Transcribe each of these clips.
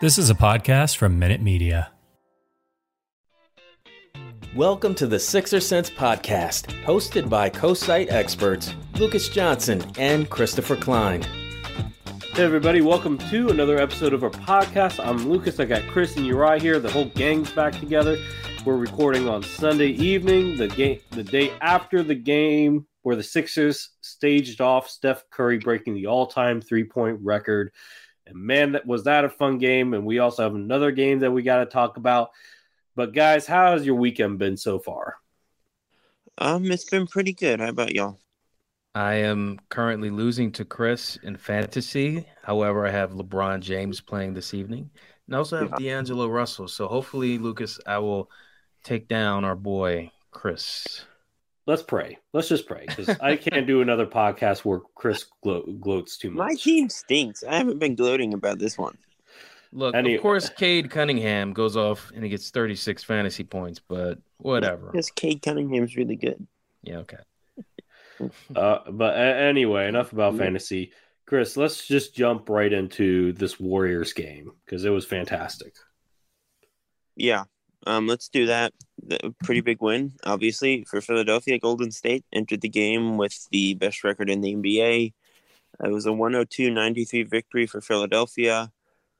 This is a podcast from Minute Media. Welcome to the Sixer Sense podcast, hosted by co-site experts Lucas Johnson and Christopher Klein. Hey everybody, welcome to another episode of our podcast. I'm Lucas, I got Chris and Uri here, the whole gang's back together. We're recording on Sunday evening, the day after the game where the Sixers staged off Steph Curry breaking the all-time three-point record. And man, that was a fun game, and we also have another game that we got to talk about. But guys, how has your weekend been so far? It's been pretty good. How about y'all? I am currently losing to Chris in fantasy. However, I have LeBron James playing this evening, and I also have D'Angelo Russell. So hopefully, Lucas, I will take down our boy Chris. Let's pray. Let's just pray, because I can't do another podcast where Chris gloats too much. My team stinks. I haven't been gloating about this one. Look, anyway. Of course, Cade Cunningham goes off and he gets 36 fantasy points, but whatever. Because Cade Cunningham's really good. Yeah, okay. Anyway, enough about fantasy. Chris, let's just jump right into this Warriors game, because it was fantastic. Yeah. Let's do that. Pretty big win, obviously, for Philadelphia. Golden State entered the game with the best record in the NBA. It was a 102-93 victory for Philadelphia.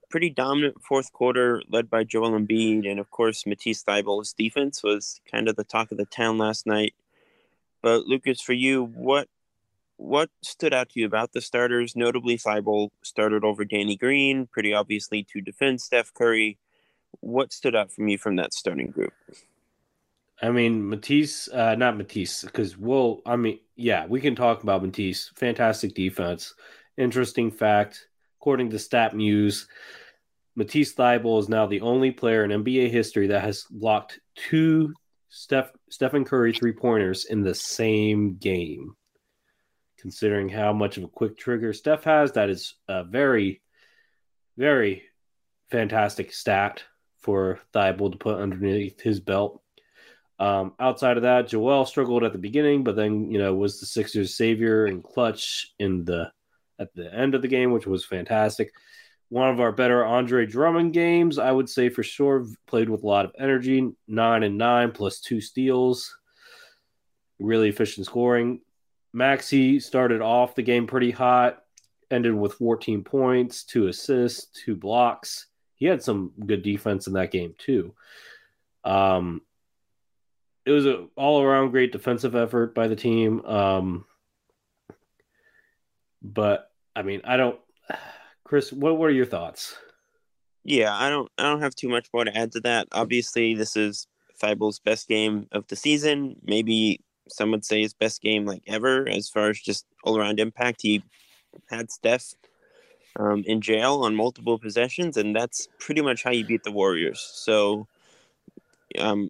Pretty dominant fourth quarter, led by Joel Embiid. And, of course, Matisse Thybulle's defense was kind of the talk of the town last night. But, Lucas, for you, what stood out to you about the starters? Notably, Thybulle started over Danny Green, pretty obviously to defend Steph Curry. What stood out for me from that starting group? I mean, we can talk about Matisse. Fantastic defense. Interesting fact, according to StatMuse, Matisse Thybulle is now the only player in NBA history that has blocked two Stephen Curry three-pointers in the same game. Considering how much of a quick trigger Steph has, that is a very, very fantastic stat for Thybulle to put underneath his belt. Outside of that, Joel struggled at the beginning, but then was the Sixers' savior and clutch at the end of the game, which was fantastic. One of our better Andre Drummond games, I would say for sure. Played with a lot of energy, 9 and 9 plus 2 steals, really efficient scoring. Maxey started off the game pretty hot, ended with 14 points, 2 assists, 2 blocks. He had some good defense in that game too. It was an all-around great defensive effort by the team. Chris, what were your thoughts? Yeah, I don't have too much more to add to that. Obviously, this is Thybulle's best game of the season. Maybe some would say his best game like ever as far as just all-around impact. He had Steph in jail on multiple possessions, and that's pretty much how you beat the Warriors. So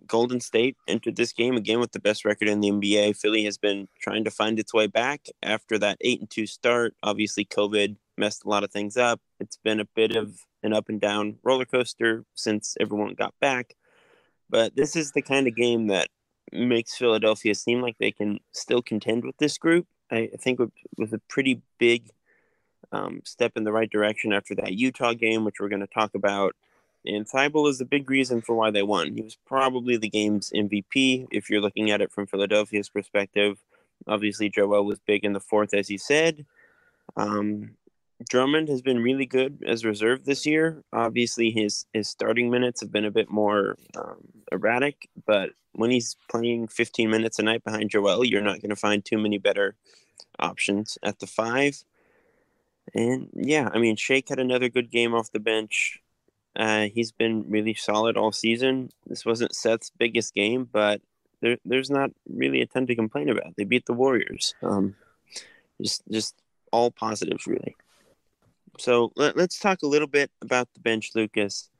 Golden State entered this game again with the best record in the NBA. Philly has been trying to find its way back after that 8-2 start. Obviously, COVID messed a lot of things up. It's been a bit of an up and down roller coaster since everyone got back. But this is the kind of game that makes Philadelphia seem like they can still contend with this group. I think it was a pretty big step in the right direction after that Utah game, which we're going to talk about. And Thybulle is the big reason for why they won. He was probably the game's MVP, if you're looking at it from Philadelphia's perspective. Obviously, Joel was big in the fourth, as he said. Drummond has been really good as reserve this year. Obviously, his starting minutes have been a bit more erratic, but when he's playing 15 minutes a night behind Joel, you're not going to find too many better options at the 5. And, yeah, I mean, Shake had another good game off the bench. He's been really solid all season. This wasn't Seth's biggest game, but there's not really a ton to complain about. They beat the Warriors. Just all positives, really. So let's talk a little bit about the bench, Lucas.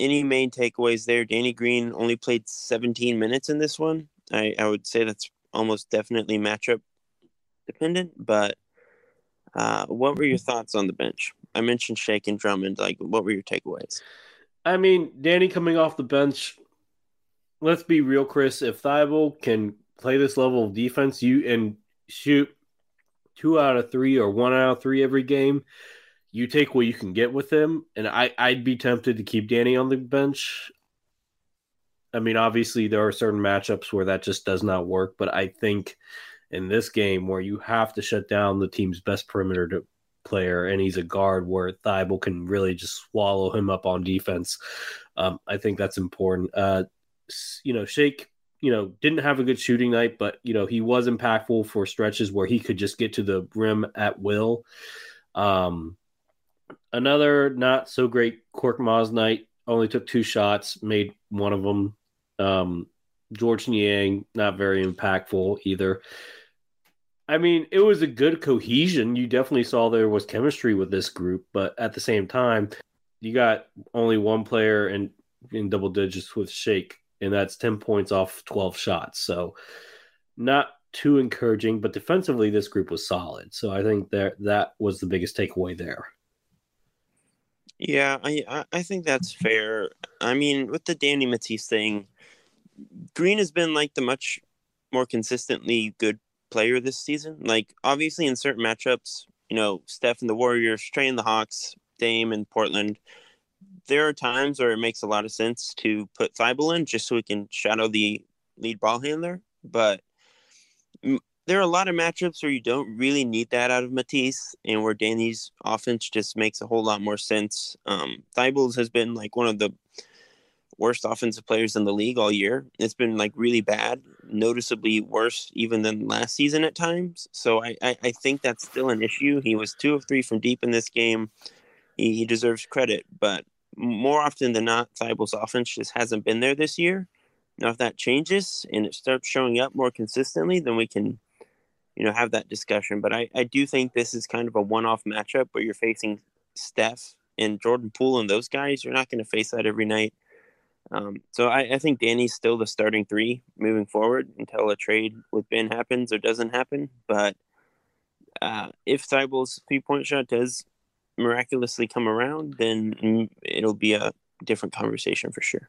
Any main takeaways there? Danny Green only played 17 minutes in this one. I would say that's almost definitely matchup dependent, but what were your thoughts on the bench? I mentioned Shake and Drummond. Like, what were your takeaways? I mean, Danny coming off the bench, let's be real, Chris. If Thybulle can play this level of defense and shoot 2 out of 3 or 1 out of 3 every game, you take what you can get with him. And I'd be tempted to keep Danny on the bench. I mean, obviously there are certain matchups where that just does not work, but I think in this game where you have to shut down the team's best perimeter player and he's a guard where Thybulle can really just swallow him up on defense, I think that's important. Shake, didn't have a good shooting night, but, he was impactful for stretches where he could just get to the rim at will. Another not so great Korkmaz night, only took 2 shots, made one of them. George Niang, not very impactful either. I mean, it was a good cohesion. You definitely saw there was chemistry with this group, but at the same time, you got only one player in double digits with Shake, and that's 10 points off 12 shots. So not too encouraging, but defensively, this group was solid. So I think that was the biggest takeaway there. Yeah, I think that's fair. I mean, with the Danny Matisse thing, Green has been like the much more consistently good player this season. Like, obviously in certain matchups, Steph and the Warriors, Trey and the Hawks, Dame and Portland, there are times where it makes a lot of sense to put Thybulle in just so we can shadow the lead ball handler. But there are a lot of matchups where you don't really need that out of Matisse and where Danny's offense just makes a whole lot more sense. Thybulle has been like one of the worst offensive players in the league all year. It's been like really bad, noticeably worse even than last season at times. So I think that's still an issue. He was 2 of 3 from deep in this game. He deserves credit, but more often than not, Thybulle's offense just hasn't been there this year. Now, if that changes and it starts showing up more consistently, then we can, have that discussion. But I do think this is kind of a one-off matchup where you're facing Steph and Jordan Poole and those guys. You're not going to face that every night. So I think Danny's still the starting 3 moving forward until a trade with Ben happens or doesn't happen. But if Thybulle's 3-point shot does miraculously come around, then it'll be a different conversation for sure.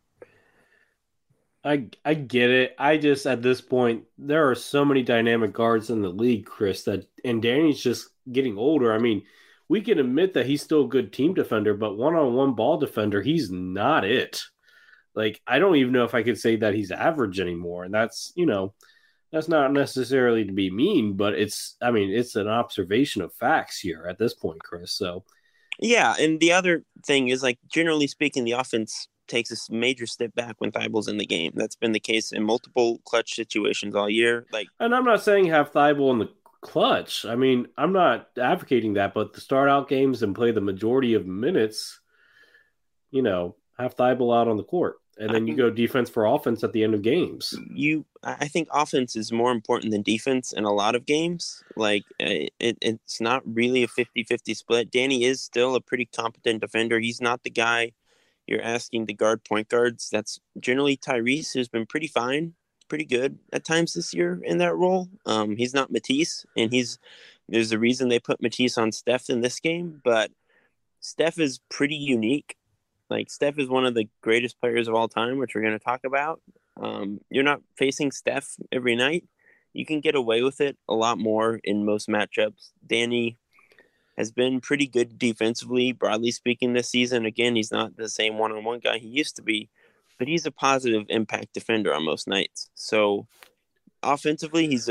I get it. I just, at this point, there are so many dynamic guards in the league, Chris, and Danny's just getting older. I mean, we can admit that he's still a good team defender, but one-on-one ball defender, he's not it. Like, I don't even know if I could say that he's average anymore. And that's, that's not necessarily to be mean, but it's an observation of facts here at this point, Chris. So, yeah. And the other thing is, like, generally speaking, the offense takes a major step back when Thybulle's in the game. That's been the case in multiple clutch situations all year. And I'm not saying have Thybulle in the clutch. I mean, I'm not advocating that, but to start out games and play the majority of minutes, have Thybulle out on the court. And then you go defense for offense at the end of games. I think offense is more important than defense in a lot of games. Like, it's not really a 50-50 split. Danny is still a pretty competent defender. He's not the guy you're asking to guard point guards. That's generally Tyrese, who's been pretty fine, pretty good at times this year in that role. He's not Matisse, and there's a reason they put Matisse on Steph in this game, but Steph is pretty unique. Like, Steph is one of the greatest players of all time, which we're going to talk about. You're not facing Steph every night. You can get away with it a lot more in most matchups. Danny has been pretty good defensively, broadly speaking, this season. Again, he's not the same one-on-one guy he used to be, but he's a positive impact defender on most nights. So offensively, he's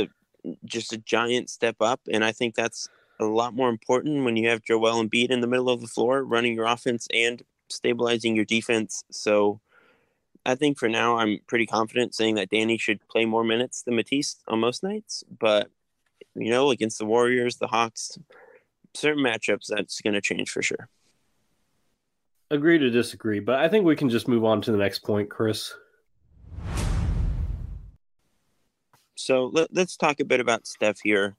just a giant step up, and I think that's a lot more important when you have Joel Embiid in the middle of the floor running your offense and stabilizing your defense. So I think for now, I'm pretty confident saying that Danny should play more minutes than Matisse on most nights, but, against the Warriors, the Hawks, certain matchups, that's going to change for sure. Agree to disagree, but I think we can just move on to the next point, Chris. So let's talk a bit about Steph here.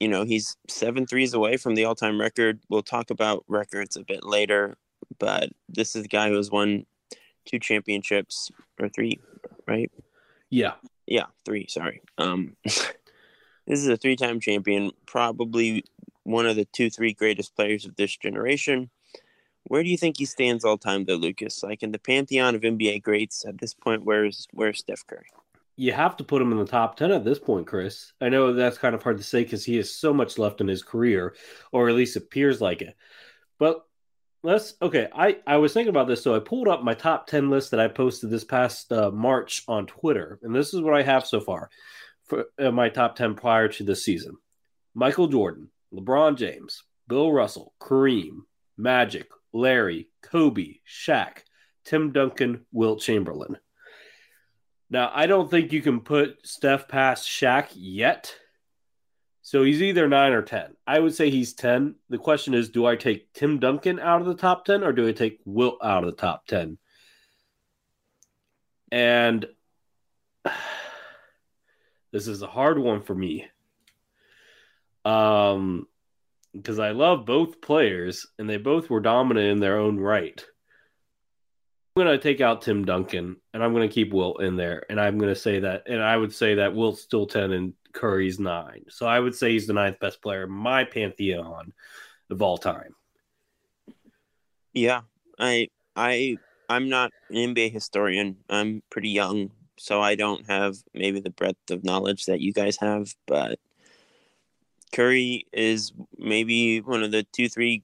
you know, he's 7 threes away from the all-time record. We'll talk about records a bit later, but this is the guy who has won 2 championships or 3, right? Yeah, 3. Sorry. This is a 3-time champion, probably one of the 2-3 greatest players of this generation. Where do you think he stands all time, though, Lucas? Like in the pantheon of NBA greats at this point, where's Steph Curry? You have to put him in the top 10 at this point, Chris. I know that's kind of hard to say because he has so much left in his career, or at least appears like it. But I was thinking about this, so I pulled up my top 10 list that I posted this past March on Twitter, and this is what I have so far for my top 10 prior to this season. Michael Jordan, LeBron James, Bill Russell, Kareem, Magic, Larry, Kobe, Shaq, Tim Duncan, Wilt Chamberlain. Now, I don't think you can put Steph past Shaq yet. So he's either 9 or 10. I would say he's 10. The question is, do I take Tim Duncan out of the top 10 or do I take Wilt out of the top 10? And this is a hard one for me. Because I love both players and they both were dominant in their own right. I'm going to take out Tim Duncan, and I'm going to keep Wilt in there, and I'm going to say that, and I would say that Wilt's still 10 and Curry's 9. So I would say he's the 9th best player in my pantheon of all time. Yeah, I'm not an NBA historian. I'm pretty young, so I don't have maybe the breadth of knowledge that you guys have, but Curry is maybe one of the 2, 3,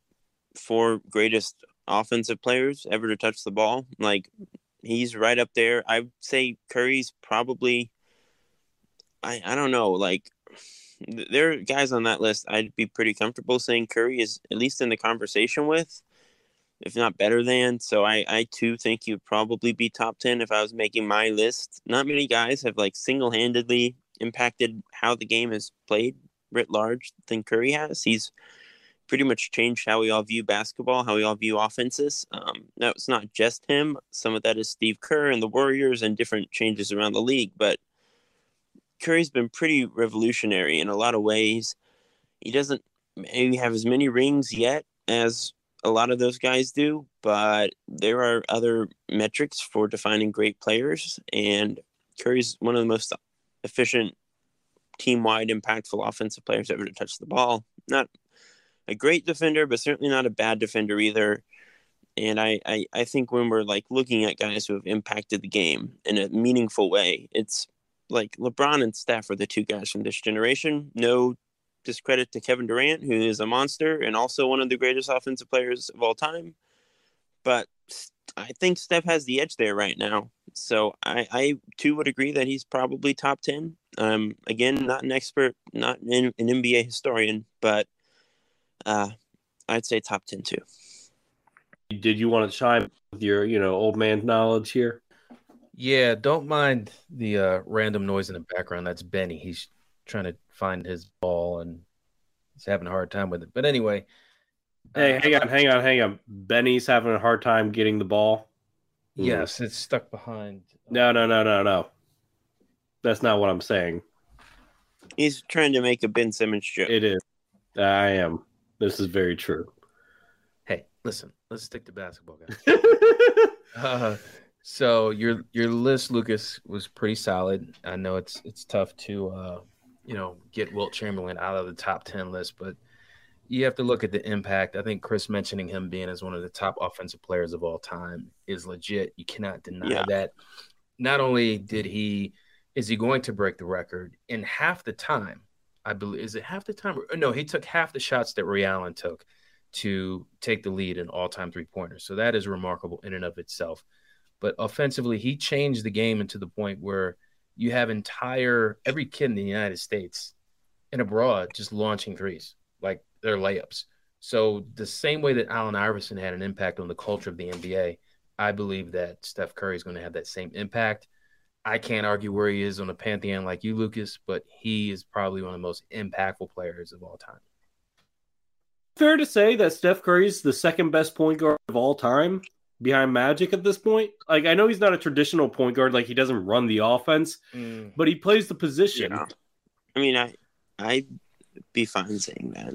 4 greatest offensive players ever to touch the ball. Like, he's right up there. I'd say Curry's probably, I don't know, like, there are guys on that list I'd be pretty comfortable saying Curry is at least in the conversation with, if not better than. So I too think he'd probably be top 10 if I was making my list. Not many guys have like single-handedly impacted how the game is played writ large than Curry has. He's pretty much changed how we all view basketball, how we all view offenses. Now, it's not just him. Some of that is Steve Kerr and the Warriors and different changes around the league. But Curry's been pretty revolutionary in a lot of ways. He doesn't maybe have as many rings yet as a lot of those guys do, but there are other metrics for defining great players. And Curry's one of the most efficient, team-wide, impactful offensive players ever to touch the ball. Not a great defender, but certainly not a bad defender either. And I think when we're like looking at guys who have impacted the game in a meaningful way, it's like LeBron and Steph are the 2 guys from this generation. No discredit to Kevin Durant, who is a monster and also one of the greatest offensive players of all time. But I think Steph has the edge there right now. So I too would agree that he's probably top 10. Again, not an expert, not an NBA historian, but I'd say top 10 too. Did you want to chime with your, old man knowledge here? Yeah, don't mind the random noise in the background. That's Benny. He's trying to find his ball and he's having a hard time with it. But anyway. Hey, hang on. Benny's having a hard time getting the ball. Yes, it's stuck behind. No. That's not what I'm saying. He's trying to make a Ben Simmons joke. It is. I am. This is very true. Hey, listen. Let's stick to basketball, guys. So your list, Lucas, was pretty solid. I know it's tough to get Wilt Chamberlain out of the top 10 list, but you have to look at the impact. I think Chris mentioning him being as one of the top offensive players of all time is legit. You cannot deny that. Not only is he going to break the record in half the time. I believe, is it half the time? No, he took half the shots that Ray Allen took to take the lead in all-time three-pointers. So that is remarkable in and of itself. But offensively, he changed the game into the point where you have every kid in the United States and abroad just launching threes, like their layups. So the same way that Allen Iverson had an impact on the culture of the NBA, I believe that Steph Curry is going to have that same impact. I can't argue where he is on a pantheon like you, Lucas, but he is probably one of the most impactful players of all time. Fair to say that Steph Curry's the 2nd best point guard of all time behind Magic at this point. Like, I know he's not a traditional point guard, like he doesn't run the offense, but he plays the position. Yeah. I mean, I be fine saying that.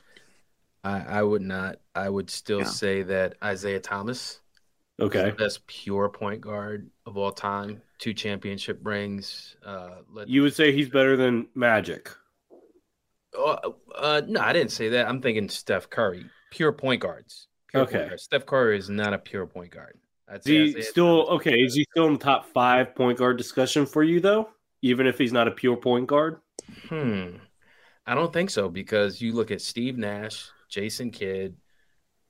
I would not. I would still say that Isaiah Thomas is the best pure point guard of all time. 2 championship rings. You would say he's better than Magic? No, I didn't say that. I'm thinking Steph Curry. Pure point guards. Point guards. Steph Curry is not a pure point guard. Is he still in the top 5 point guard discussion for you, though? Even if he's not a pure point guard? I don't think so, because you look at Steve Nash, Jason Kidd,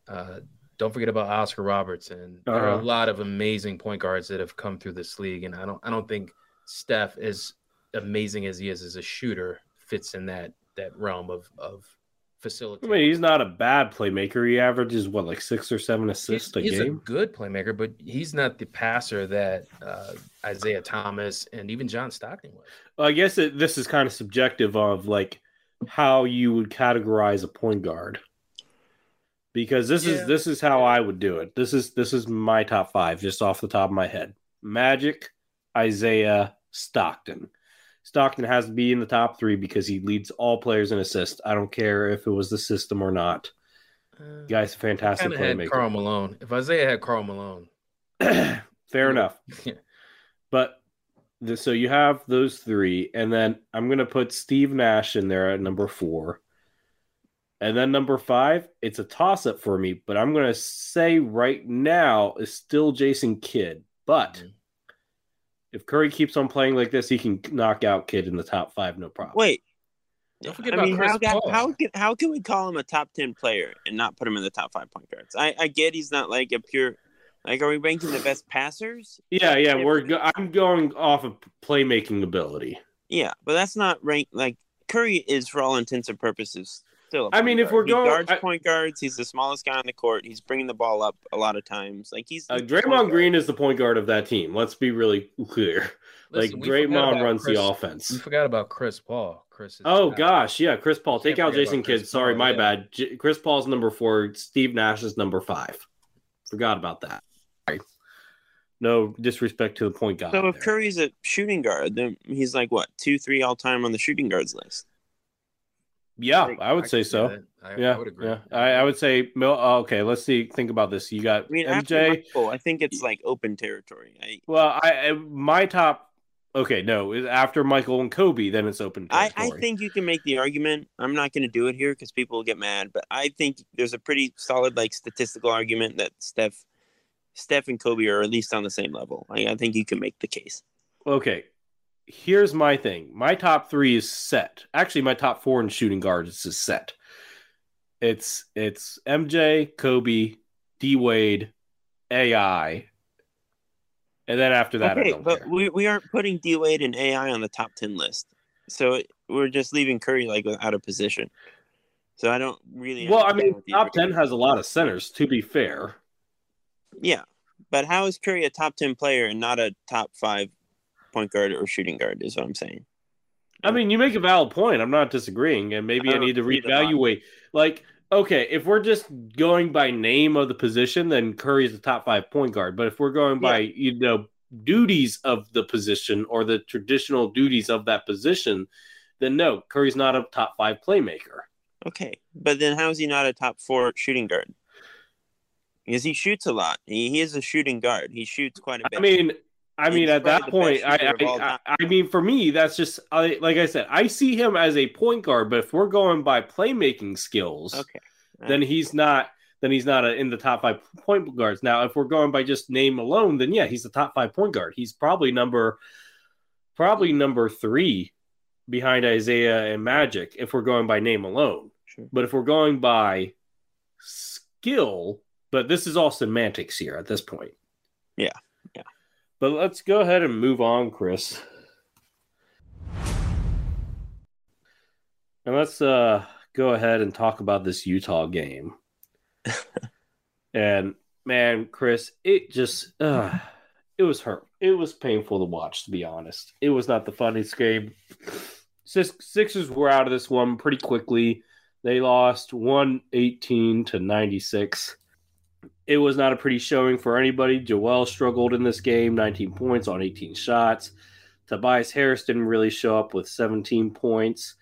don't forget about Oscar Robertson. There are a lot of amazing point guards that have come through this league, and I don't think Steph, as amazing as he is as a shooter, fits in that realm of facilitator. I mean, he's not a bad playmaker. He averages, like 6 or 7 assists a game? He's a good playmaker, but he's not the passer that Isaiah Thomas and even John Stockton was. Well, I guess this is kind of subjective of, how you would categorize a point guard. Because this is how I would do it. This is my top 5, just off the top of my head. Magic, Isaiah, Stockton. Stockton has to be in the top 3 because he leads all players in assists. I don't care if it was the system or not. Guy's a fantastic playmaker. Had Karl Malone. If Isaiah had Karl Malone. Fair enough. Yeah. But so you have those 3, and then I'm going to put Steve Nash in there at number 4. And then number 5, it's a toss-up for me, but I'm going to say right now is still Jason Kidd. But if Curry keeps on playing like this, he can knock out Kidd in the top 5, no problem. Wait. Don't forget about Chris Paul. How can we call him a top 10 player and not put him in the top 5 point guards? I get he's not like a pure – are we ranking the best passers? Yeah. I'm going off of playmaking ability. Yeah, but that's not ranked – Curry is, for all intents and purposes – if we're going, he guards point guards. He's the smallest guy on the court. He's bringing the ball up a lot of times. Draymond Green is the point guard of that team. Let's be really clear. Listen, Draymond runs the offense. We forgot about Chris Paul. Chris Paul. Take out Jason Kidd. Sorry, my bad. Chris Paul's number 4. Steve Nash is number 5. Forgot about that. Sorry. No disrespect to the point guard. So if Curry's a shooting guard, then he's 2-3 all time on the shooting guards list. Yeah, I would say so. I would agree. Yeah. I would say, okay, let's see. Think about this. You got MJ. Michael, I think it's open territory. After Michael and Kobe, then it's open territory. I think you can make the argument. I'm not going to do it here because people will get mad, but I think there's a pretty solid statistical argument that Steph and Kobe are at least on the same level. I think you can make the case. Okay. Here's my thing. My top 3 is set. Actually, my top 4 in shooting guards is set. It's MJ, Kobe, D Wade, AI, and then after that, I don't care. We aren't putting D Wade and AI on the top 10 list, so we're just leaving Curry out of position. So I don't really. Well, I mean, top 10 has a lot of centers. To be fair, yeah, but how is Curry a top 10 player and not a top 5? Point guard or shooting guard is what I'm saying. I mean, you make a valid point. I'm not disagreeing, and maybe I need to reevaluate. If we're just going by name of the position, then Curry is the top 5 point guard. But if we're going by duties of the position or the traditional duties of that position, then no, Curry's not a top 5 playmaker. Okay, but then how is he not a top 4 shooting guard? Because he shoots a lot. He is a shooting guard. He shoots quite a bit. I mean, at that point, for me, that's just like I said, I see him as a point guard. But if we're going by playmaking skills, then he's not. Then he's not in the top 5 point guards. Now, if we're going by just name alone, then he's the top 5 point guard. He's probably number 3 behind Isaiah and Magic if we're going by name alone. Sure. But if we're going by skill, but this is all semantics here at this point. Yeah. But let's go ahead and move on, Chris. And let's go ahead and talk about this Utah game. And, man, Chris, it just it was hurt. It was painful to watch, to be honest. It was not the funniest game. Sixers were out of this one pretty quickly. They lost 118 to 96. It was not a pretty showing for anybody. Joel struggled in this game, 19 points on 18 shots. Tobias Harris didn't really show up with 17 points.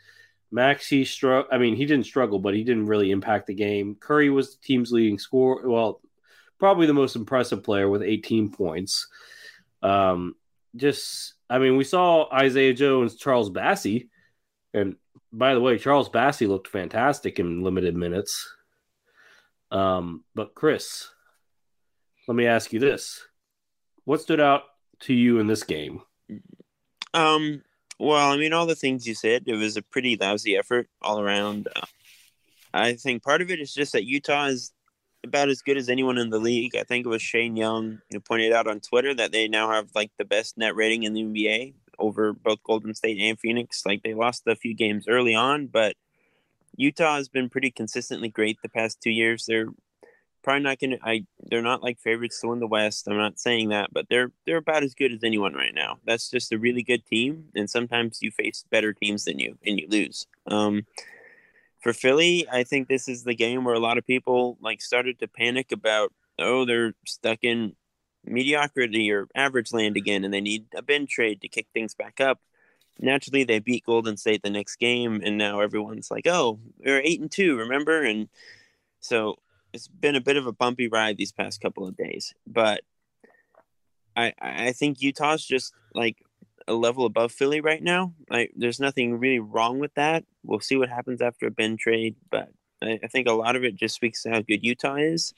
Maxey struggled. I mean, he didn't struggle, but he didn't really impact the game. Curry was the team's leading scorer. Well, probably the most impressive player with 18 points. I mean, we saw Isaiah Jones, Charles Bassey. And by the way, Charles Bassey looked fantastic in limited minutes. But Chris, let me ask you this. What stood out to you in this game? Well, I mean, all the things you said, it was a pretty lousy effort all around. I think part of it is just that Utah is about as good as anyone in the league. I think it was Shane Young who pointed out on Twitter that they now have like the best net rating in the NBA over both Golden State and Phoenix. Like, they lost a few games early on, but Utah has been pretty consistently great the past 2 years. They're probably not going to – they're not like favorites to win the West. I'm not saying that, but they're about as good as anyone right now. That's just a really good team, and sometimes you face better teams than you, and you lose. For Philly, I think this is the game where a lot of people like started to panic about, oh, they're stuck in mediocrity or average land again, and they need a Ben trade to kick things back up. Naturally, they beat Golden State the next game, and now everyone's like, oh, we're 8-2, remember? And so it's been a bit of a bumpy ride these past couple of days. But I think Utah's just, like, a level above Philly right now. Like, there's nothing really wrong with that. We'll see what happens after a Ben trade, but I think a lot of it just speaks to how good Utah is,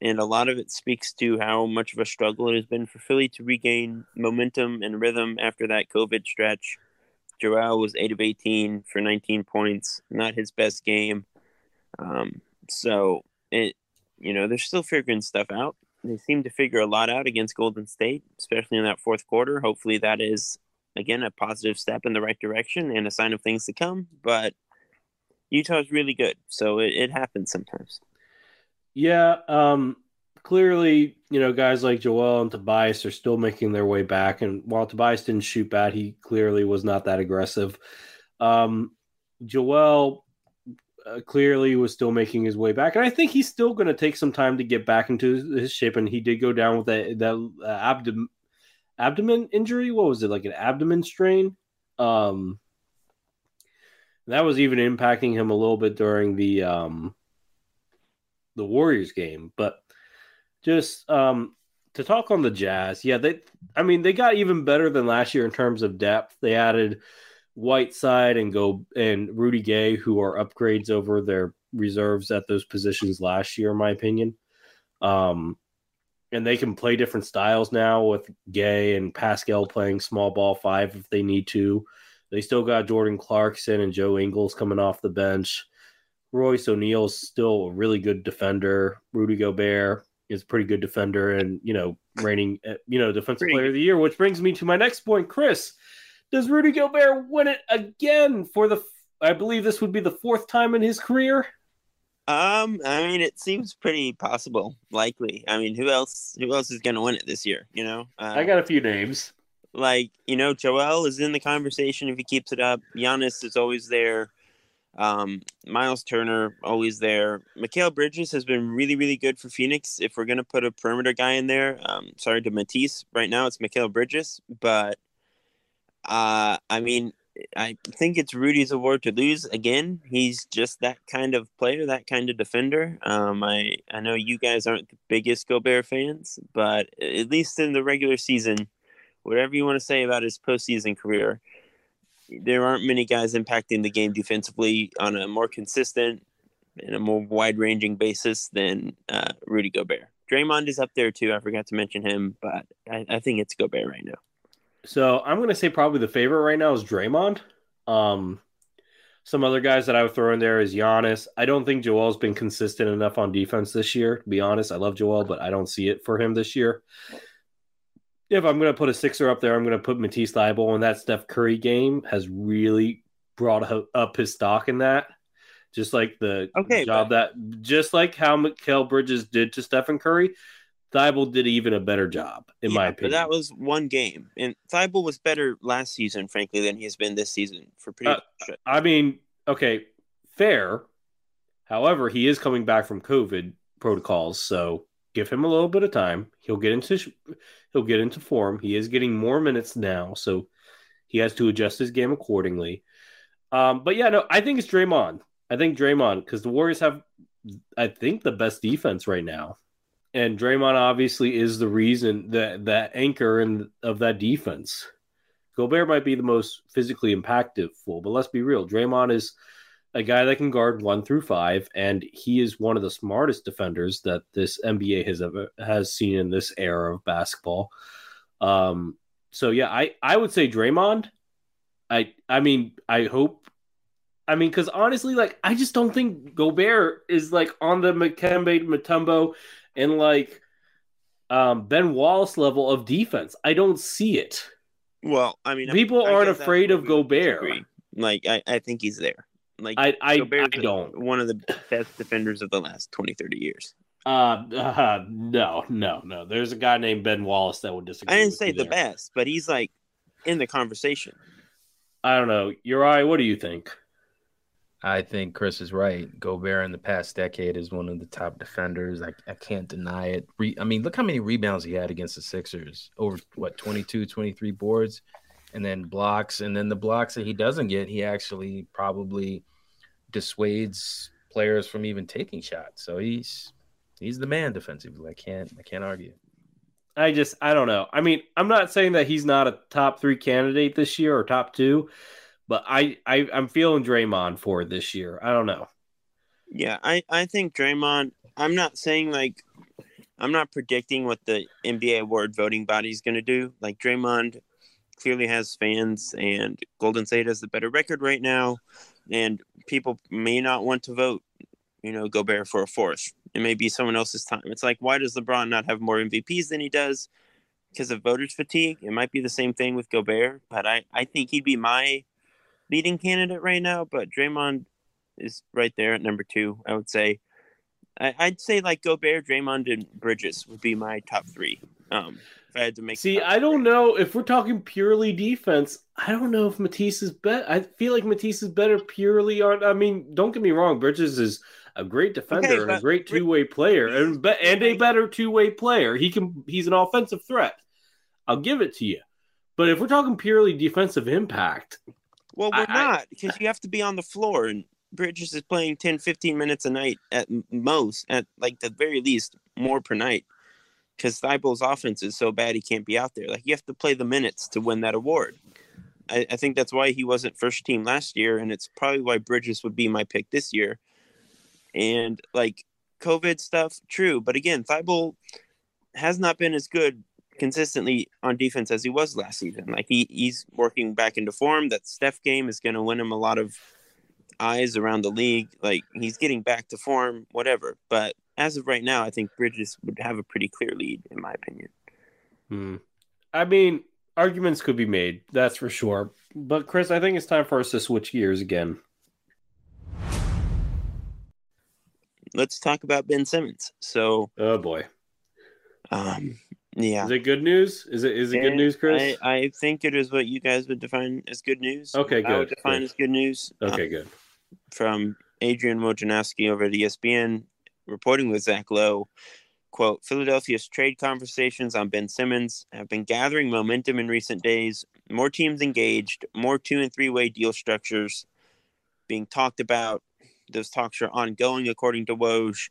and a lot of it speaks to how much of a struggle it has been for Philly to regain momentum and rhythm after that COVID stretch. Joel was 8 of 18 for 19 points, not his best game. They're still figuring stuff out. They seem to figure a lot out against Golden State, especially in that fourth quarter. Hopefully that is, again, a positive step in the right direction and a sign of things to come. But Utah's really good, so it happens sometimes. Yeah, clearly, guys like Joel and Tobias are still making their way back. And while Tobias didn't shoot bad, he clearly was not that aggressive. Joel clearly was still making his way back. And I think he's still going to take some time to get back into his shape. And he did go down with that abdomen injury. What was it, like an abdomen strain? That was even impacting him a little bit during the Warriors game. But just to talk on the Jazz, yeah, they got even better than last year in terms of depth. They added Whiteside and Rudy Gay, who are upgrades over their reserves at those positions last year, in my opinion. And they can play different styles now with Gay and Pascal playing small ball five if they need to. They still got Jordan Clarkson and Joe Ingles coming off the bench. Royce O'Neal's still a really good defender. Rudy Gobert is a pretty good defender and, reigning, defensive player of the year, which brings me to my next point. Chris, does Rudy Gobert win it again for I believe this would be the fourth time in his career? I mean, it seems pretty possible, likely. I mean, who else is going to win it this year, I got a few names. Like, Joel is in the conversation if he keeps it up. Giannis is always there. Miles Turner always there. Mikal Bridges has been really, really good for Phoenix. If we're gonna put a perimeter guy in there, sorry to Matisse, right now it's Mikal Bridges. But I mean, I think it's Rudy's award to lose again. He's just that kind of player, that kind of defender. I know you guys aren't the biggest Gobert fans, but at least in the regular season, whatever you want to say about his postseason career, there aren't many guys impacting the game defensively on a more consistent and a more wide-ranging basis than Rudy Gobert. Draymond is up there, too. I forgot to mention him, but I think it's Gobert right now. So I'm going to say probably the favorite right now is Draymond. Some other guys that I would throw in there is Giannis. I don't think Joel's been consistent enough on defense this year. To be honest, I love Joel, but I don't see it for him this year. If I'm going to put a sixer up there, I'm going to put Matisse Thybulle, and that Steph Curry game has really brought up his stock in that. Just like just like how Mikal Bridges did to Stephen Curry, Thybulle did even a better job, in my opinion. That was one game, and Thybulle was better last season, frankly, than he has been this season for pretty much. I mean, okay, fair. However, he is coming back from COVID protocols, so give him a little bit of time. He'll get into form. He is getting more minutes now, so he has to adjust his game accordingly. But yeah, no, I think it's Draymond. I think Draymond, because the Warriors have, I think, the best defense right now. And Draymond obviously is the reason, that anchor of that defense. Gobert might be the most physically impactful, but let's be real. Draymond is a guy that can guard 1 through 5, and he is one of the smartest defenders that this NBA has seen in this era of basketball. So yeah, I would say Draymond. I mean, because honestly, like, I just don't think Gobert is like on the Dikembe Mutombo and like Ben Wallace level of defense. I don't see it. Well, I mean, people aren't afraid of Gobert. Like, I think he's there. Like, Gobert's one of the best defenders of the last 20, 30 years. No. There's a guy named Ben Wallace that would disagree. I didn't say the best, but he's like in the conversation. I don't know. Uri, what do you think? I think Chris is right. Gobert in the past decade is one of the top defenders. I can't deny it. Look how many rebounds he had against the Sixers. Over, 22, 23 boards, and then blocks. And then the blocks that he doesn't get, he actually probably dissuades players from even taking shots. So he's the man defensively. I can't argue. I don't know. I mean, I'm not saying that he's not a top 3 candidate this year or top 2. But I'm feeling Draymond for this year. I don't know. Yeah, I think Draymond. I'm not saying, like, I'm not predicting what the NBA award voting body is going to do. Like, Draymond clearly has fans, and Golden State has the better record right now, and people may not want to vote, Gobert for a fourth. It may be someone else's time. It's like, why does LeBron not have more MVPs than he does? Because of voters' fatigue. It might be the same thing with Gobert, but I think he'd be my leading candidate right now, but Draymond is right there at number 2, I would say. I'd say, like, Gobert, Draymond, and Bridges would be my top 3. If I had to make. See, I don't know if we're talking purely defense. I don't know if Matisse is better. I feel like Matisse is better purely on. I mean, don't get me wrong, Bridges is a great defender and a great two-way player, and a better two-way player. He's an offensive threat. I'll give it to you. But if we're talking purely defensive impact. Well, we're not, because you have to be on the floor, and Bridges is playing 10, 15 minutes a night at most, at like the very least, more per night, because Thybulle's offense is so bad he can't be out there. Like, you have to play the minutes to win that award. I think that's why he wasn't first team last year, and it's probably why Bridges would be my pick this year. And, like, COVID stuff, true. But, again, Thybulle has not been as good consistently on defense as he was last season. Like, he's working back into form. That Steph game is going to win him a lot of eyes around the league. Like, he's getting back to form, whatever. But as of right now, I think Bridges would have a pretty clear lead, in my opinion. I mean, arguments could be made, that's for sure. But, Chris, I think it's time for us to switch gears again. Let's talk about Ben Simmons. So, oh boy. Yeah. Is it good news? Is it good news, Chris? I think it is what you guys would define as good news. Okay, good. I would define as good news. Okay, good. From Adrian Wojnarowski over at ESPN, reporting with Zach Lowe, quote, Philadelphia's trade conversations on Ben Simmons have been gathering momentum in recent days. More teams engaged, more 2- and 3-way deal structures being talked about. Those talks are ongoing, according to Woj.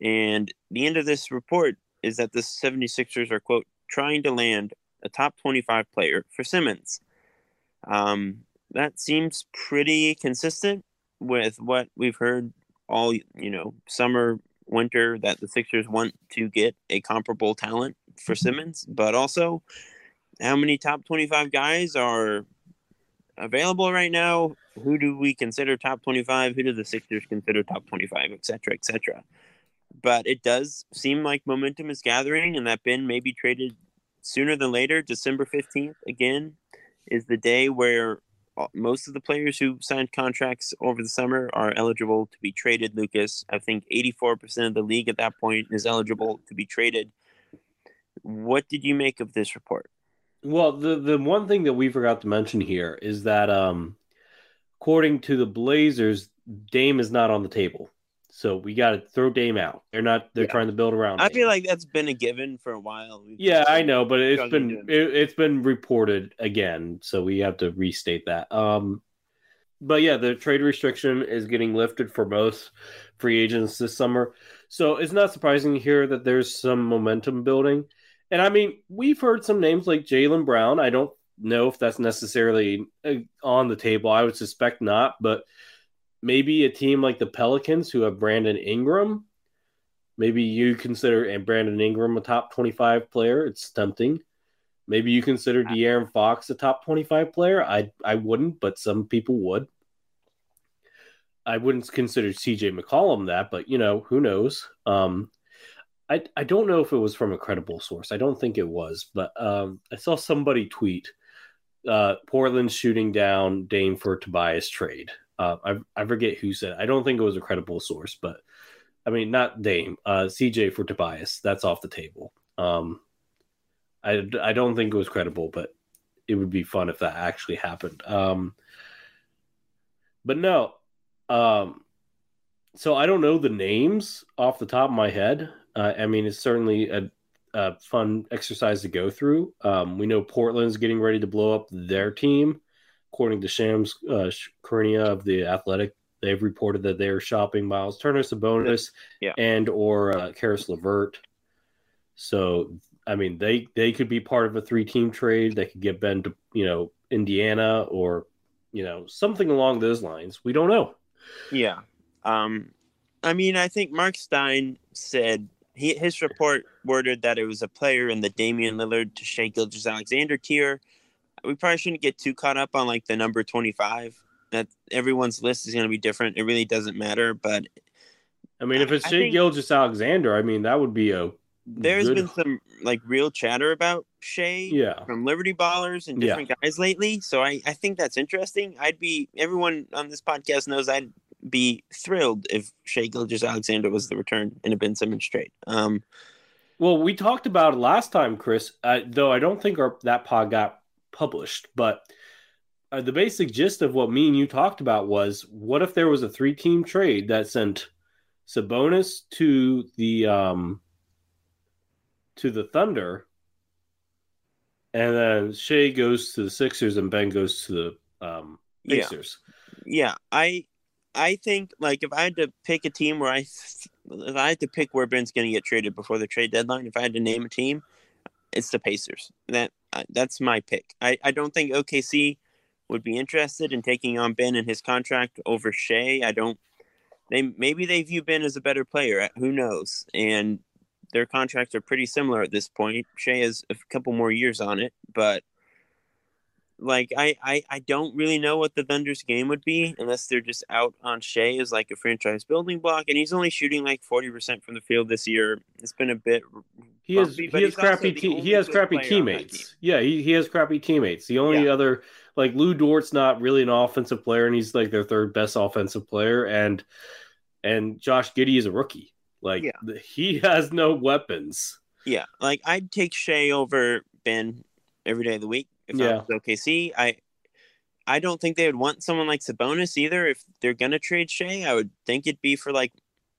And the end of this report is that the 76ers are, quote, trying to land a top 25 player for Simmons. That seems pretty consistent with what we've heard all, summer, winter, that the Sixers want to get a comparable talent for Simmons. But also, how many top 25 guys are available right now? Who do we consider top 25? Who do the Sixers consider top 25, et cetera, et cetera. But it does seem like momentum is gathering, and that Ben may be traded sooner than later. December 15th, again, is the day where most of the players who signed contracts over the summer are eligible to be traded, Lucas. I think 84% of the league at that point is eligible to be traded. What did you make of this report? Well, the one thing that we forgot to mention here is that, according to the Blazers, Dame is not on the table. So we got to throw Dame out. They're trying to build around Dame. I feel like that's been a given for a while. Yeah, I know, but it's been reported again, so we have to restate that. But yeah, the trade restriction is getting lifted for most free agents this summer. So it's not surprising to hear that there's some momentum building. And I mean, we've heard some names like Jaylen Brown. I don't know if that's necessarily on the table. I would suspect not, but maybe a team like the Pelicans who have Brandon Ingram, maybe you consider Brandon Ingram a top 25 player. It's tempting. Maybe you consider De'Aaron Fox a top 25 player. I wouldn't, but some people would. I wouldn't consider CJ McCollum that, but, you know, who knows? I don't know if it was from a credible source. I don't think it was, but I saw somebody tweet Portland shooting down Dame for Tobias trade. I forget who said it. I don't think it was a credible source, but I mean, not Dame, CJ for Tobias. That's off the table. I don't think it was credible, but it would be fun if that actually happened. But no. So I don't know the names off the top of my head. I mean, it's certainly a fun exercise to go through. We know Portland's getting ready to blow up their team. According to Shams Charania of The Athletic, they've reported that they're shopping Miles Turner, Sabonis, and or Karis LeVert. So I mean, they could be part of a 3-team trade. They could get Ben to, Indiana or, something along those lines. We don't know. Yeah. I mean, I think Mark Stein said his report worded that it was a player in the Damian Lillard to Shai Gilgeous-Alexander tier. We probably shouldn't get too caught up on the number 25. That everyone's list is going to be different. It really doesn't matter. But I mean, if it's Shai Gilgeous-Alexander, I mean, that would be a There's been some real chatter about Shai from Liberty Ballers and different guys lately. So I think that's interesting. Everyone on this podcast knows I'd be thrilled if Shai Gilgeous-Alexander was the return in a Ben Simmons trade. Well, we talked about it last time, Chris, though I don't think that pod got published, but the basic gist of what me and you talked about was what if there was a 3-team trade that sent Sabonis to the Thunder, and then Shai goes to the Sixers and Ben goes to the Pacers. Yeah. I think if I had to pick a team where if I had to pick where Ben's going to get traded before the trade deadline, if I had to name a team, it's the Pacers. That's my pick. I don't think OKC would be interested in taking on Ben and his contract over Shai. Maybe they view Ben as a better player. Who knows? And their contracts are pretty similar at this point. Shai has a couple more years on it, but I don't really know what the Thunder's game would be unless they're just out on Shai as a franchise building block, and he's only shooting 40% from the field this year. It's been a bit. He has crappy teammates. Yeah, he has crappy teammates. The only other Lou Dort's not really an offensive player, and he's their third best offensive player, and Josh Giddey is a rookie. He has no weapons. Yeah, I'd take Shai over Ben every day of the week if I was OKC. I don't think they would want someone like Sabonis either. If they're gonna trade Shai, I would think it'd be for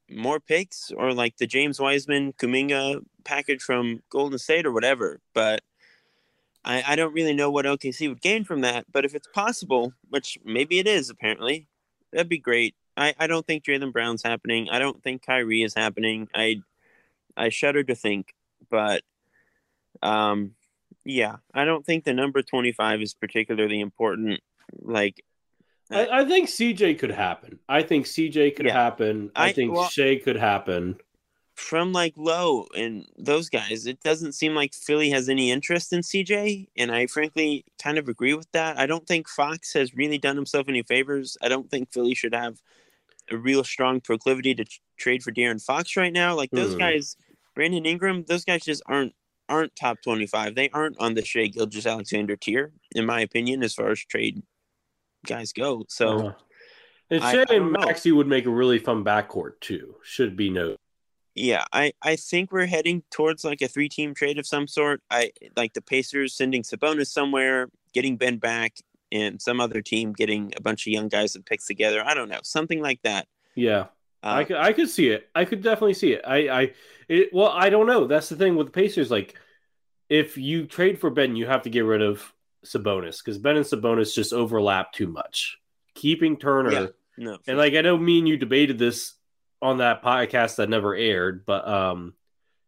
more picks or the James Wiseman Kuminga package from Golden State or whatever. But I don't really know what OKC would gain from that. But if it's possible, which maybe it is apparently, that'd be great. I don't think Jaylen Brown's happening. I don't think Kyrie is happening. I shudder to think, but I don't think the number 25 is particularly important. I think CJ could happen. I think CJ could happen. I think Shai could happen. From Lowe and those guys, it doesn't seem like Philly has any interest in CJ, and I frankly kind of agree with that. I don't think Fox has really done himself any favors. I don't think Philly should have a real strong proclivity to trade for De'Aaron Fox right now. Those guys, Brandon Ingram, those guys just aren't top 25. They aren't on the Shai Gilgeous-Alexander tier, in my opinion, as far as trade guys go. So, and Shai and Maxey would make a really fun backcourt too. Should be noted. Yeah, I think we're heading towards a 3-team trade of some sort. I like the Pacers sending Sabonis somewhere, getting Ben back, and some other team getting a bunch of young guys and picks together. I don't know, something like that. Yeah, I could see it. I could definitely see it. I don't know. That's the thing with the Pacers. If you trade for Ben, you have to get rid of Sabonis because Ben and Sabonis just overlap too much. keeping Turner. Yeah. No. And like, I know me and you debated this on that podcast that never aired, but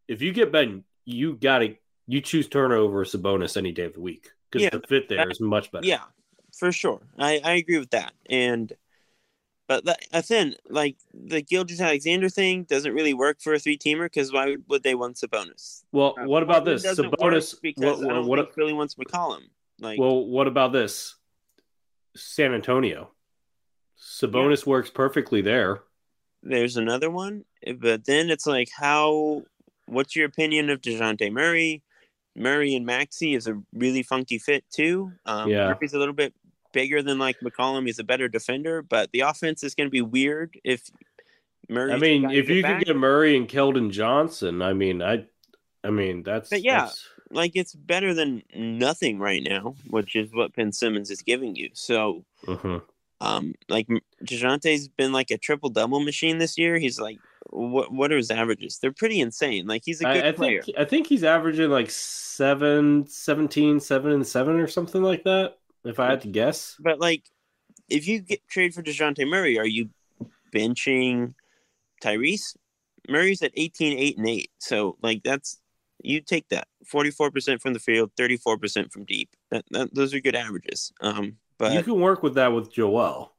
if you get Ben, you choose Turner over Sabonis any day of the week because the fit there is much better. Yeah, for sure. I agree with that. But then, like, the Gilgeous-Alexander thing doesn't really work for a three-teamer because why would they want Sabonis? Well, what about this? Sabonis because I don't think Philly wants McCollum. Like, well, what about this? San Antonio. Sabonis works perfectly there. There's another one, but then it's like, what's your opinion of DeJounte Murray? Murray and Maxey is a really funky fit too. Murray's a little bit bigger than like McCollum. He's a better defender, but the offense is going to be weird if Murray. I mean, if you could get Murray and Keldon Johnson, I mean that's. But yeah, that's... like it's better than nothing right now, which is what Ben Simmons is giving you. So. Uh-huh. Like DeJounte's been like a triple double machine this year. He's like, what are his averages? They're pretty insane. Like he's a good player. I think he's averaging like 7, 17, 7, and 7 or something like that. If I had to guess, but like if you trade for DeJounte Murray, are you benching Tyrese? Murray's at 18, 8, and 8. So like you take that 44% from the field, 34% from deep. Those are good averages. But you can work with that with Joel.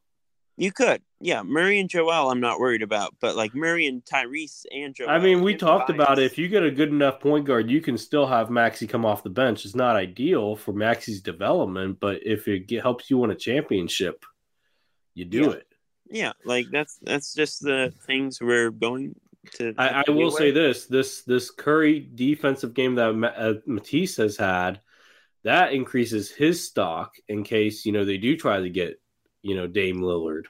You could. Yeah, Murray and Joel I'm not worried about. But, like, Murray and Tyrese and Joel. I mean, we talked about it. If you get a good enough point guard, you can still have Maxey come off the bench. It's not ideal for Maxey's development, but if it helps you win a championship, you do it. Yeah, like, that's just the things we're going to. I will say this Curry defensive game that Matisse has had, that increases his stock in case, they do try to get, Dame Lillard.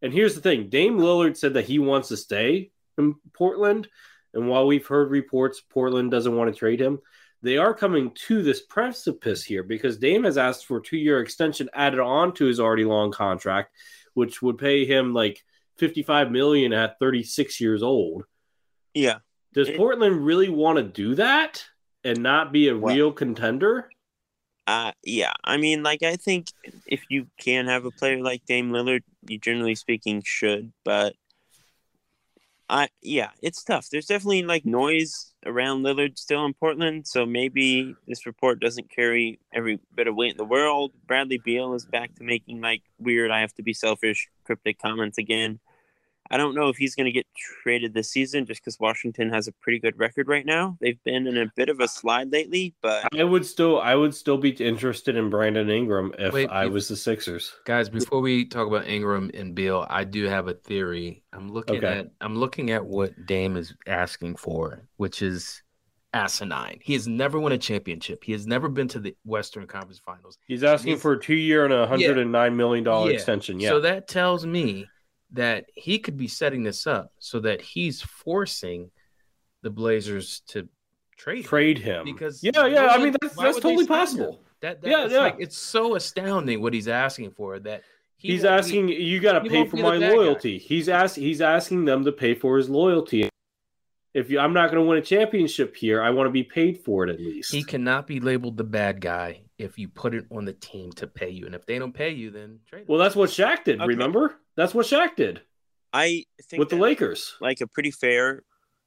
And here's the thing. Dame Lillard said that he wants to stay in Portland. And while we've heard reports Portland doesn't want to trade him, they are coming to this precipice here because Dame has asked for a 2-year extension added on to his already long contract, which would pay him like $55 million at 36 years old. Yeah. Does Portland really want to do that? And not be a real contender? Yeah. I mean, like, I think if you can have a player like Dame Lillard, you generally speaking should. But, it's tough. There's definitely, like, noise around Lillard still in Portland. So maybe this report doesn't carry every bit of weight in the world. Bradley Beal is back to making, like, weird, I have to be selfish, cryptic comments again. I don't know if he's going to get traded this season just because Washington has a pretty good record right now. They've been in a bit of a slide lately, but I would still be interested in Brandon Ingram if I was the Sixers. Guys, before we talk about Ingram and Beal, I do have a theory. I'm looking at what Dame is asking for, which is asinine. He has never won a championship. He has never been to the Western Conference Finals. He's asking for a 2-year and a $109 million extension. Yeah. So that tells me that he could be setting this up so that he's forcing the Blazers to trade him. Because I mean that's totally possible. Like, it's so astounding what he's asking for that he's asking. You got to pay for my loyalty. He's asking them to pay for his loyalty. I'm not going to win a championship here, I want to be paid for it at least. He cannot be labeled the bad guy if you put it on the team to pay you, and if they don't pay you, then trade. Well, that's what Shaq did. Okay. Remember? That's what Shaq did. I think with the Lakers, like a pretty fair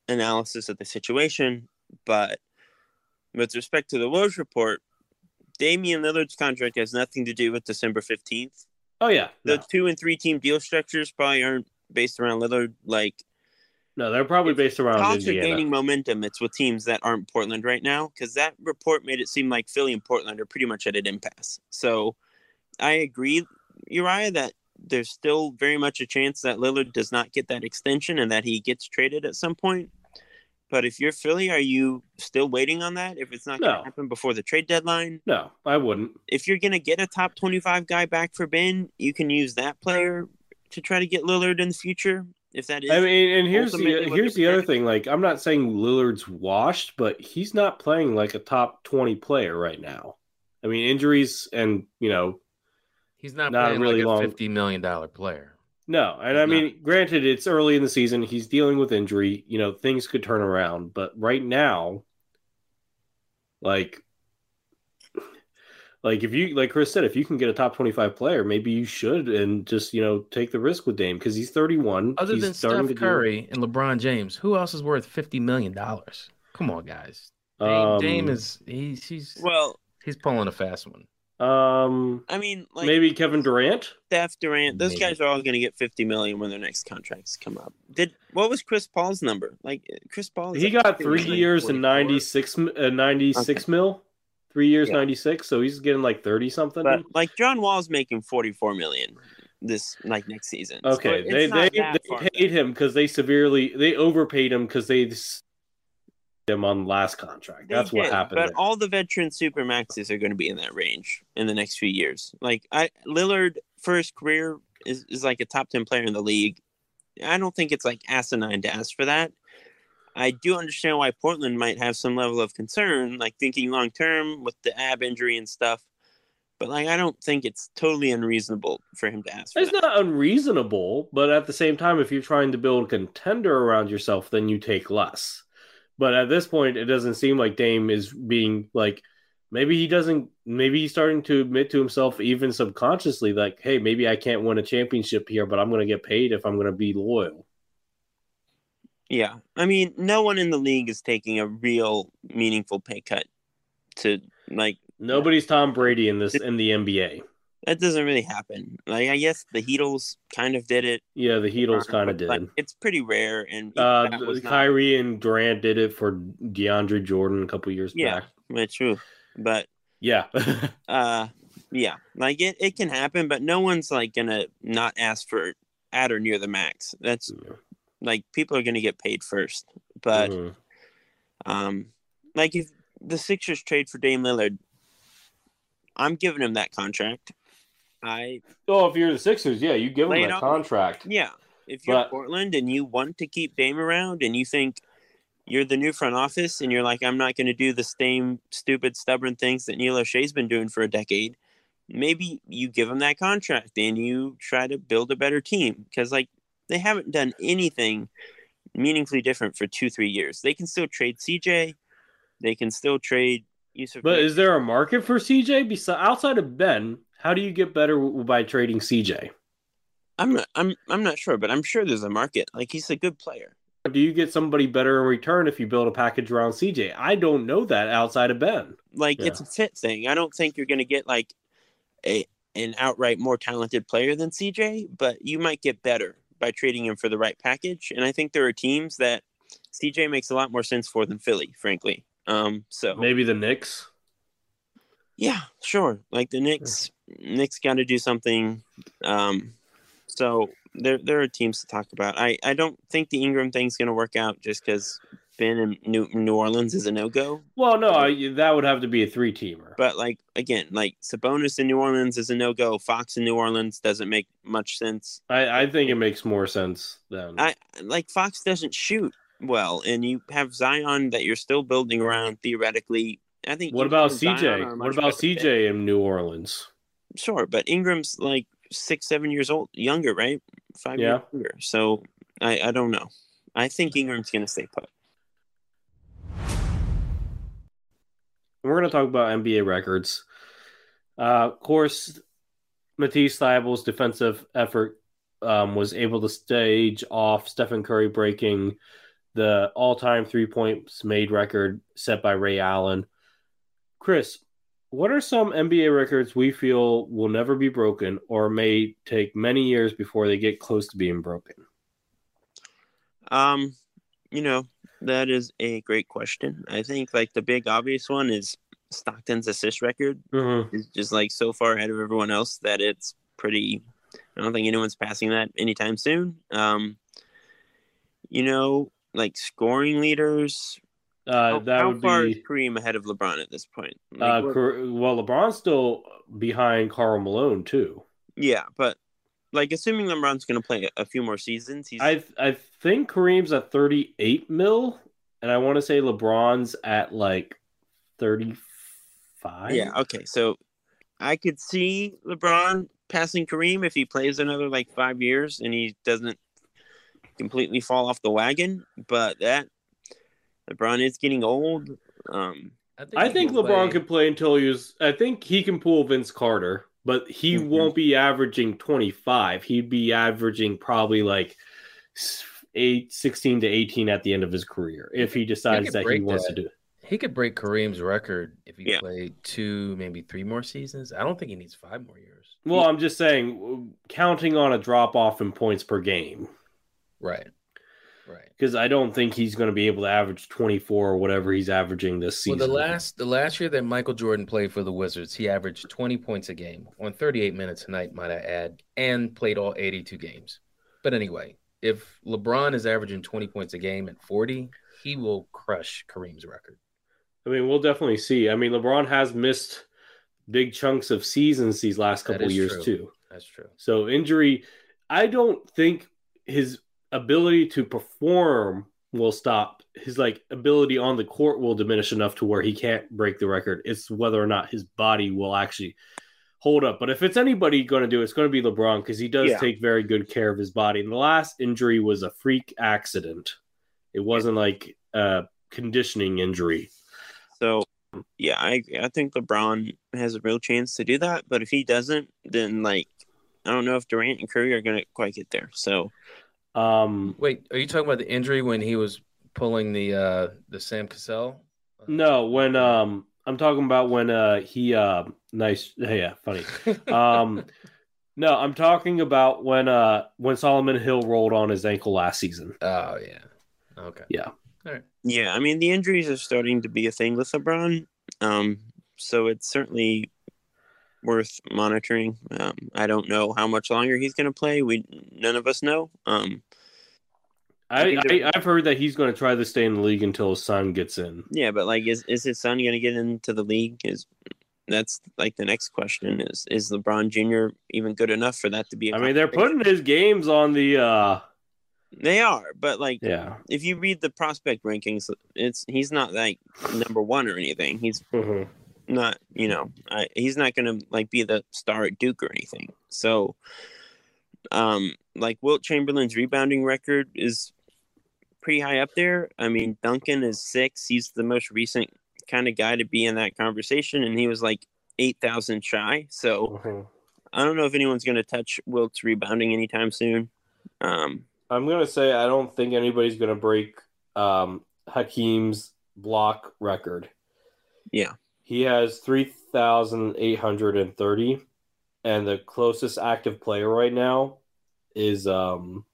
analysis of the situation. But with respect to the Woj report, Damian Lillard's contract has nothing to do with December 15th. Oh yeah, the 2 and 3 team deal structures probably aren't based around Lillard. Like, no, they're probably based around Indiana. Are gaining momentum. It's with teams that aren't Portland right now, because that report made it seem like Philly and Portland are pretty much at an impasse. So I agree, Uriah, that there's still very much a chance that Lillard does not get that extension and that he gets traded at some point. But if you're Philly, are you still waiting on that? If it's not going to happen before the trade deadline? No, I wouldn't. If you're going to get a top 25 guy back for Ben, you can use that player to try to get Lillard in the future. If that is, I mean, and here's the other thing. Like, I'm not saying Lillard's washed, but he's not playing like a top 20 player right now. I mean, injuries and he's not playing really like a $50 million player. No, and he's granted, it's early in the season. He's dealing with injury. Things could turn around, but right now, like, Like, if you, like Chris said, if you can get a top 25 player, maybe you should, and just, you know, take the risk with Dame, because he's 31. Other than Steph Curry and LeBron James, who else is worth $50 million? Come on, guys. Dame is he's pulling a fast one. I mean, like, maybe Kevin Durant, Steph Durant. Those guys are all going to get $50 million when their next contracts come up. What was Chris Paul's number? Like, Chris Paul, he got 3 years and 96 mil. 3 years, yeah. 96, so he's getting like 30 something. But, like, John Wall's making $44 million this next season. Okay, so they paid him because they overpaid him because they him on last contract. That's what happened. But all the veteran supermaxes are going to be in that range in the next few years. Like, Lillard, for his career, is like a top 10 player in the league. I don't think it's like asinine to ask for that. I do understand why Portland might have some level of concern, like thinking long term with the ab injury and stuff. But, like, I don't think it's totally unreasonable for him to ask for that. It's not unreasonable, but at the same time, if you're trying to build a contender around yourself, then you take less. But at this point, it doesn't seem like Dame is being like, maybe he's starting to admit to himself, even subconsciously, like, hey, maybe I can't win a championship here, but I'm going to get paid if I'm going to be loyal. Yeah. I mean, no one in the league is taking a real meaningful pay cut to, like, nobody's Tom Brady in the NBA. That doesn't really happen. Like, I guess the Heatles kind of did it. Yeah, the Heatles kind of did. Like, it's pretty rare. And Kyrie and Durant did it for DeAndre Jordan a couple years back. Yeah, true. But yeah, like it can happen, but no one's like gonna not ask for at or near the max. That's like people are gonna get paid first. But like if the Sixers trade for Dame Lillard, I'm giving him that contract. If you're the Sixers, yeah, you give him that contract. Yeah. If you're Portland and you want to keep Dame around and you think you're the new front office and you're like, I'm not going to do the same stupid, stubborn things that Neil O'Shea's been doing for a decade, maybe you give him that contract and you try to build a better team. Because, like, they haven't done anything meaningfully different for 2-3 years. They can still trade CJ. They can still trade Yusuf. But is there a market for CJ? Besides, outside of Ben, how do you get better by trading CJ? I'm not sure, but I'm sure there's a market. Like, he's a good player. Do you get somebody better in return if you build a package around CJ? I don't know that outside of Ben. Like, it's a fit thing. I don't think you're going to get like an outright more talented player than CJ, but you might get better by trading him for the right package. And I think there are teams that CJ makes a lot more sense for than Philly, frankly. So maybe the Knicks. Yeah, sure. Like the Knicks got to do something. So there are teams to talk about. I don't think the Ingram thing's going to work out just because Ben in New Orleans is a no go. Well, no, that would have to be a 3-teamer. But like again, like Sabonis in New Orleans is a no go. Fox in New Orleans doesn't make much sense. I think it makes more sense than Fox doesn't shoot well, and you have Zion that you're still building around theoretically. I think. What about CJ? What about CJ in New Orleans? Sure, but Ingram's like 6-7 years old, younger, right? 5 years younger. So I don't know. I think Ingram's going to stay put. We're going to talk about NBA records. Of course, Matisse Thybulle's defensive effort was able to stage off Stephen Curry breaking the all-time 3 points made record set by Ray Allen. Chris, what are some NBA records we feel will never be broken or may take many years before they get close to being broken? That is a great question. I think like the big obvious one is Stockton's assist record. Mm-hmm. It's just like so far ahead of everyone else that it's pretty, I don't think anyone's passing that anytime soon. Like scoring leaders, how far is Kareem ahead of LeBron at this point? Like, LeBron's still behind Karl Malone too. Yeah, but like assuming LeBron's going to play a few more seasons, I think Kareem's at 38 mil, and I want to say LeBron's at like 35. Yeah, okay, so I could see LeBron passing Kareem if he plays another like 5 years and he doesn't completely fall off the wagon, but LeBron is getting old. I think LeBron can play until he's. I think he can pull Vince Carter, but he won't be averaging 25. He'd be averaging probably like 16 to 18 at the end of his career if he decides that he wants to do it. He could break Kareem's record if he played 2, maybe 3 more seasons. I don't think he needs 5 more years. Well, I'm just saying, counting on a drop-off in points per game. Right. Because I don't think he's going to be able to average 24 or whatever he's averaging this season. Well, the last year that Michael Jordan played for the Wizards, he averaged 20 points a game on 38 minutes a night, might I add, and played all 82 games. But anyway, if LeBron is averaging 20 points a game at 40, he will crush Kareem's record. I mean, we'll definitely see. I mean, LeBron has missed big chunks of seasons these last couple of years too. That's true. So injury, I don't think his ability to perform will stop. His ability on the court will diminish enough to where he can't break the record. It's whether or not his body will actually hold up. But if it's anybody going to do it, it's going to be LeBron because he does take very good care of his body. And the last injury was a freak accident. It wasn't like a conditioning injury. So, yeah, I think LeBron has a real chance to do that. But if he doesn't, then, I don't know if Durant and Curry are going to quite get there. So, wait, are you talking about the injury when he was pulling the Sam Cassell? No, when I'm talking about when he nice. Yeah, funny. No, I'm talking about when Solomon Hill rolled on his ankle last season. Oh, yeah. Okay. Yeah. All right. Yeah, I mean, the injuries are starting to be a thing with LeBron, so it's certainly worth monitoring. I don't know how much longer he's going to play. None of us know. I've heard that he's going to try to stay in the league until his son gets in. Yeah, but is his son going to get into the league? That's the next question. Is LeBron Jr. even good enough for that to be? They're putting his games on the. They are, but if you read the prospect rankings, he's not number one or anything. He's not, he's not going to be the star at Duke or anything. So, Wilt Chamberlain's rebounding record is pretty high up there. I mean, Duncan is 6. He's the most recent kind of guy to be in that conversation, and he was 8,000 shy. So, I don't know if anyone's going to touch Wilt's rebounding anytime soon. I'm going to say I don't think anybody's going to break Hakeem's block record. Yeah. He has 3,830, and the closest active player right now is who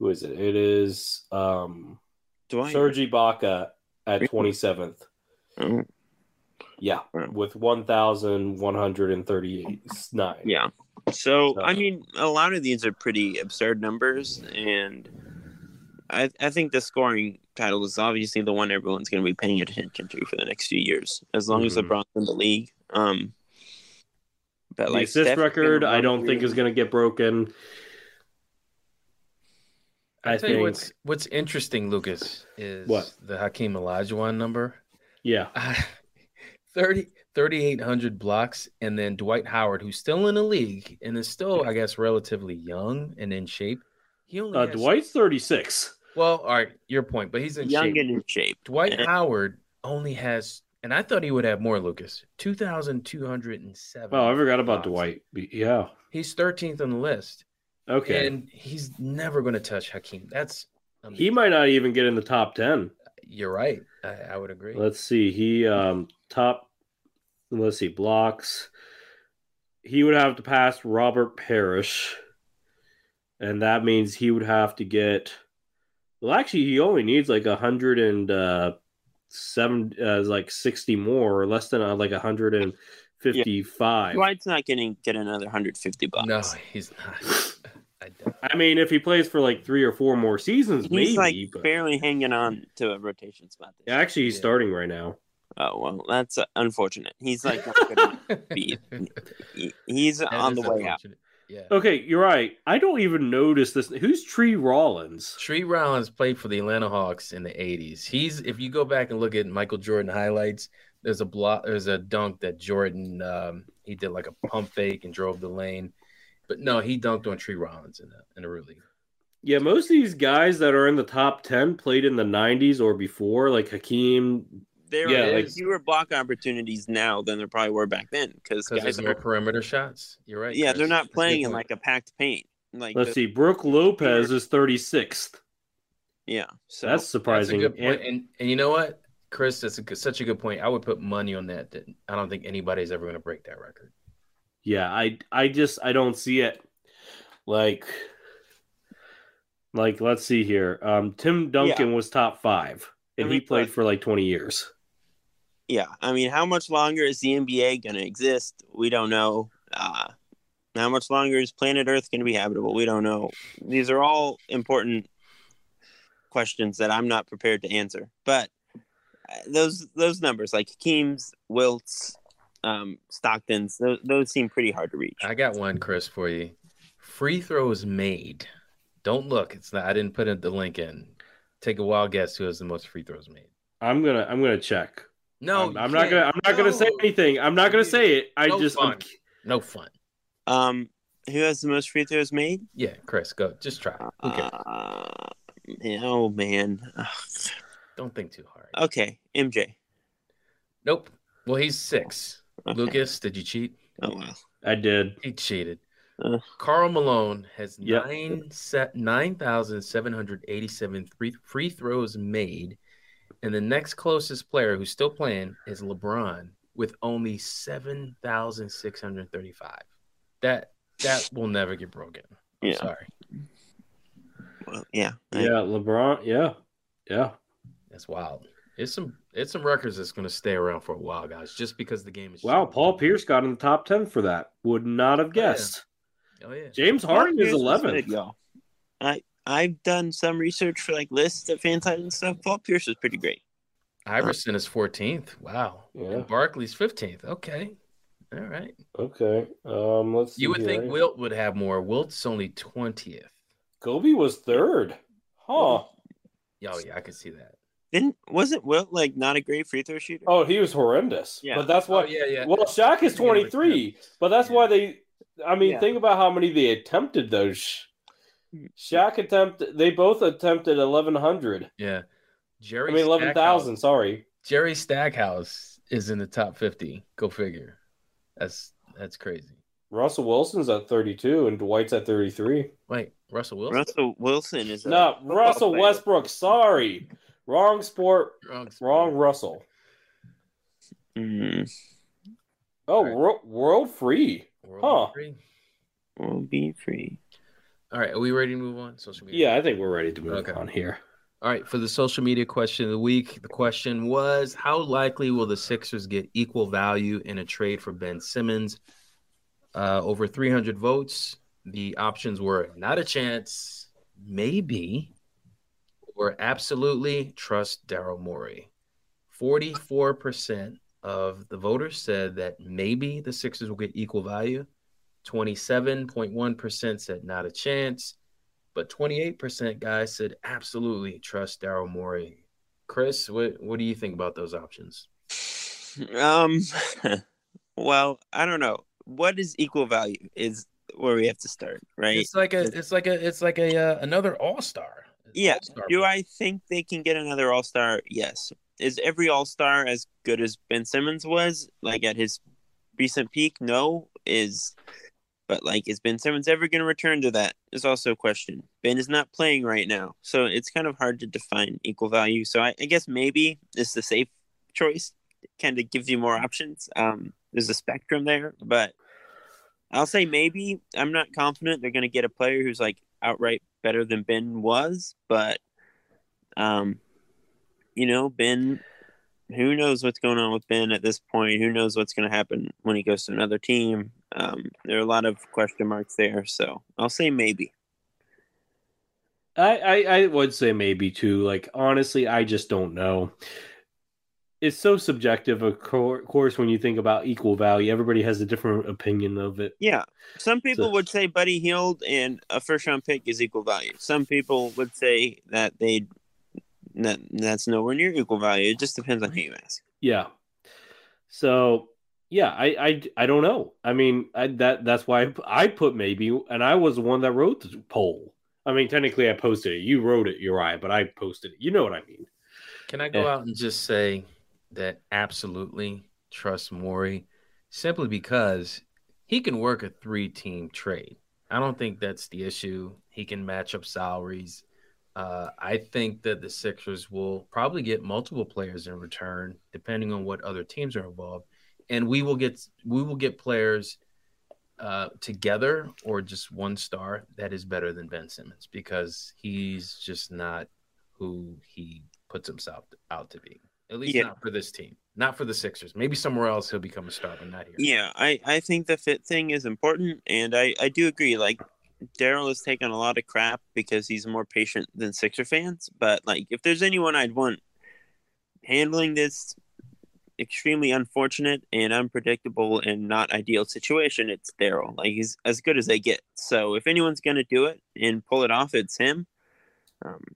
is it? It is Serge Ibaka at 27th. Mm-hmm. Yeah, with 1,139. Yeah. So, a lot of these are pretty absurd numbers, and I think the scoring title is obviously the one everyone's going to be paying attention to for the next few years, as long as LeBron's in the league. But the assist record, I don't think is going to get broken. I think what's interesting, Lucas, is the Hakeem Olajuwon number. Yeah. 3,800 blocks, and then Dwight Howard, who's still in the league and is still, I guess, relatively young and in shape. He only Dwight's 36. Well, all right, your point, but he's in young shape. Young and in shape. Dwight Howard only has, and I thought he would have more, Lucas, 2,207. Oh, I forgot about Dwight. Yeah. He's 13th on the list. Okay. And he's never going to touch Hakeem. That's amazing. He might not even get in the top 10. You're right. I would agree. Let's see. He blocks. He would have to pass Robert Parrish, and that means he would have to get. Well, actually, he only needs 107, 60 more, or less than 155. Dwight's not going to get another 150 blocks. No, he's not. If he plays for 3 or 4 more seasons, he's maybe. He's barely hanging on to a rotation spot. Actually, he's starting right now. Oh, well, that's unfortunate. He's he's on the way out. Yeah. Okay, you're right. I don't even notice this. Who's Tree Rollins? Tree Rollins played for the Atlanta Hawks in the 80s. If you go back and look at Michael Jordan highlights, there's a block. There's a dunk that Jordan he did a pump fake and drove the lane. But no, he dunked on Tree Rollins in the real league. Yeah, most of these guys that are in the top 10 played in the 90s or before, like Hakeem, There is fewer block opportunities now than there probably were back then because guys are more perimeter shots. You're right. Yeah, Chris. They're not playing in like a packed paint. Like let's see, Brook Lopez is 36th. Yeah, so that's surprising. That's a good point. And you know what, Chris, that's such a good point. I would put money on that. That I don't think anybody's ever going to break that record. Yeah, I just don't see it. Like let's see here. Tim Duncan was top 5. And he played for like 20 years. Yeah. I mean, how much longer is the NBA going to exist? We don't know. How much longer is planet Earth going to be habitable? We don't know. These are all important questions that I'm not prepared to answer. But those numbers, like Hakeem's, Wilt's, Stockton's, those seem pretty hard to reach. I got one, Chris, for you. Free throws made. Don't look. It's not. I didn't put the link in. Take a wild guess who has the most free throws made. I'm gonna check. No, I'm not gonna say anything. I'm not gonna say it. No fun. Who has the most free throws made? Yeah, Chris, go. Just try. Okay. Oh man. Don't think too hard. Okay, MJ. Nope. Well, he's 6. Okay. Lucas, did you cheat? Oh wow. I did. He cheated. Karl Malone has 9,787 free throws made, and the next closest player who's still playing is LeBron with only 7,635. That will never get broken. Yeah. Sorry. Well, yeah. LeBron. Yeah. Yeah. That's wild. It's some records that's going to stay around for a while, guys, just because the game is. Wow, Paul Pierce got in the top 10 for that. Would not have guessed. Yeah. Oh, yeah. James Harden is 11th, y'all. I've done some research for like lists of fan sites and stuff. Paul Pierce is pretty great. Iverson is 14th. Wow. Yeah. And Barkley's 15th. Okay. All right. Okay. Let's. You would think Wilt would have more. Wilt's only 20th. Kobe was 3rd. Huh. Oh yeah, I could see that. Wasn't Wilt like not a great free throw shooter? Oh, he was horrendous. Yeah. But that's why. Yeah. Well, Shaq is 23, but that's why they. I mean, think about how many they attempted, though. Shaq attempted – they both attempted 1,100. Yeah. 11,000, sorry. Jerry Stackhouse is in the top 50. Go figure. That's crazy. Russell Wilson's at 32 and Dwight's at 33. Wait, Russell Wilson? Russell Wilson is – no, Russell Westbrook, sorry. Wrong sport. Wrong Russell. Mm. Oh, right. World free. We'll be free. All right, are we ready to move on? Social media. Yeah, I think we're ready to move on here. All right, for the social media question of the week, the question was, how likely will the Sixers get equal value in a trade for Ben Simmons? Over 300 votes. The options were not a chance, maybe, or absolutely trust Daryl Morey. 44% of the voters said that maybe the Sixers will get equal value. 27.1% said not a chance, but 28% guys said absolutely trust Daryl Morey. Chris, what do you think about those options? Well, I don't know. What is equal value is where we have to start, right? It's like another all-star. Yeah. Do I think they can get another all-star? Yes. Is every all-star as good as Ben Simmons was, like at his recent peak? No. But like, is Ben Simmons ever going to return to that? Is also a question. Ben is not playing right now, so it's kind of hard to define equal value. So I guess maybe it's the safe choice. It kind of gives you more options. There's a spectrum there, but I'll say maybe. I'm not confident they're going to get a player who's like outright better than Ben was, but you know, Ben, who knows what's going on with Ben at this point? Who knows what's going to happen when he goes to another team? There are a lot of question marks there, so I'll say maybe. I would say maybe, too. Like, honestly, I just don't know. It's so subjective, of course, when you think about equal value. Everybody has a different opinion of it. Yeah. Some people would say Buddy Hield and a first-round pick is equal value. Some people would say that they'd that's nowhere near equal value. It just depends on who you ask. Yeah. So, yeah, I don't know. I mean, that's why I put maybe, and I was the one that wrote the poll. I mean, technically I posted it. You wrote it, Uriah, but I posted it. You know what I mean. Can I go out and just say that absolutely trust Morey simply because he can work a three-team trade. I don't think that's the issue. He can match up salaries. I think that the Sixers will probably get multiple players in return, depending on what other teams are involved, and we will get players together or just one star that is better than Ben Simmons because he's just not who he puts himself out to be. At least not for this team, not for the Sixers. Maybe somewhere else he'll become a star, but not here. Yeah, I think the fit thing is important, and I do agree. Like, Daryl has taken a lot of crap because he's more patient than Sixer fans. But, like, if there's anyone I'd want handling this extremely unfortunate and unpredictable and not ideal situation, it's Daryl. Like, he's as good as they get. So if anyone's going to do it and pull it off, it's him.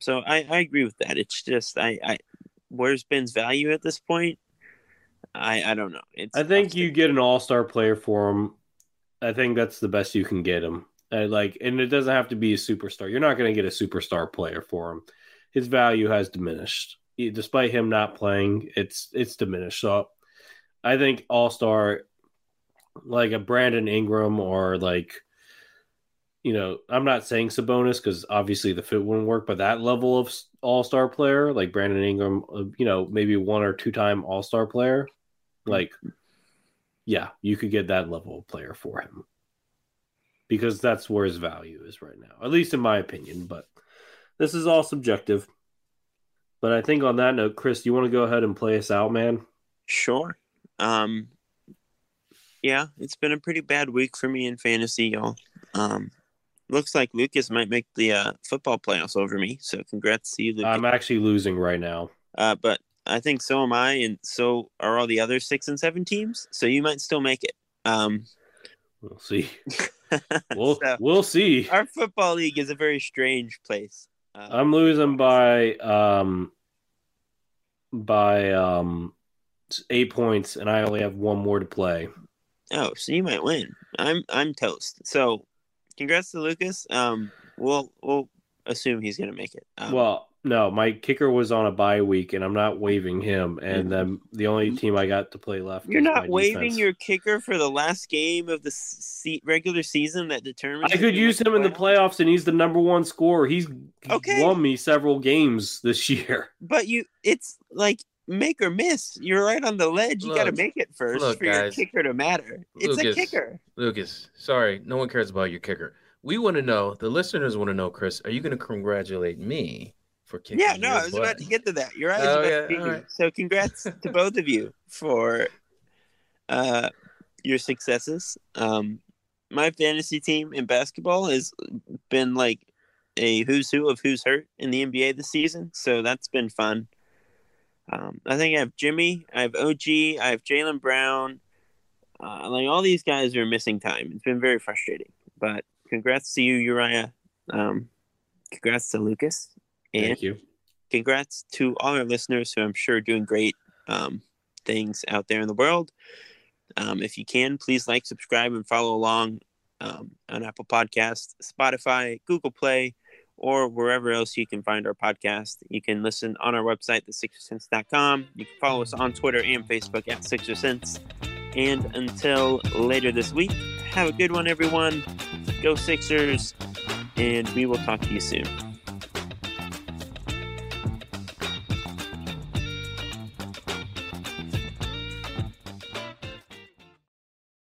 So I agree with that. It's just where's Ben's value at this point? I don't know. I think you get an all-star player for him. I think that's the best you can get him. And it doesn't have to be a superstar. You're not going to get a superstar player for him. His value has diminished. Despite him not playing, it's diminished. So I think all-star, like a Brandon Ingram or I'm not saying Sabonis because obviously the fit wouldn't work, but that level of all-star player, like Brandon Ingram, maybe one- or two-time all-star player, you could get that level of player for him. Because that's where his value is right now, at least in my opinion. But this is all subjective. But I think on that note, Chris, do you want to go ahead and play us out, man? Sure. It's been a pretty bad week for me in fantasy, y'all. Looks like Lucas might make the football playoffs over me. So congrats to you, Lucas. I'm actually losing right now. But I think so am I, and so are all the other 6 and 7 teams. So you might still make it. We'll see. We'll see. Our football league is a very strange place. I'm losing by 8 points, and I only have one more to play. Oh, so you might win. I'm toast. So, congrats to Lucas. We'll assume he's gonna make it. No, my kicker was on a bye week, and I'm not waiving him. And then the only team I got to play left. You're not waiving your kicker for the last game of the regular season that determines. I could use him in the playoffs, and he's the number one scorer. He's won me several games this year. But it's like make or miss. You're right on the ledge. You got to make it first for your kicker to matter. It's a kicker. Lucas, sorry, no one cares about your kicker. We want to know. The listeners want to know. Chris, are you going to congratulate me? I was about to get to that. You're right. So congrats to both of you for your successes. My fantasy team in basketball has been like a who's who of who's hurt in the NBA this season. So that's been fun. I think I have Jimmy, I have OG, I have Jaylen Brown. All these guys are missing time. It's been very frustrating. But congrats to you, Uriah. Congrats to Lucas. And thank you. Congrats to all our listeners who I'm sure are doing great things out there in the world. If you can, please like, subscribe, and follow along on Apple Podcasts, Spotify, Google Play, or wherever else you can find our podcast. You can listen on our website, thesixersense.com. You can follow us on Twitter and Facebook at Sixersense. And until later this week, have a good one, everyone. Go Sixers, and we will talk to you soon.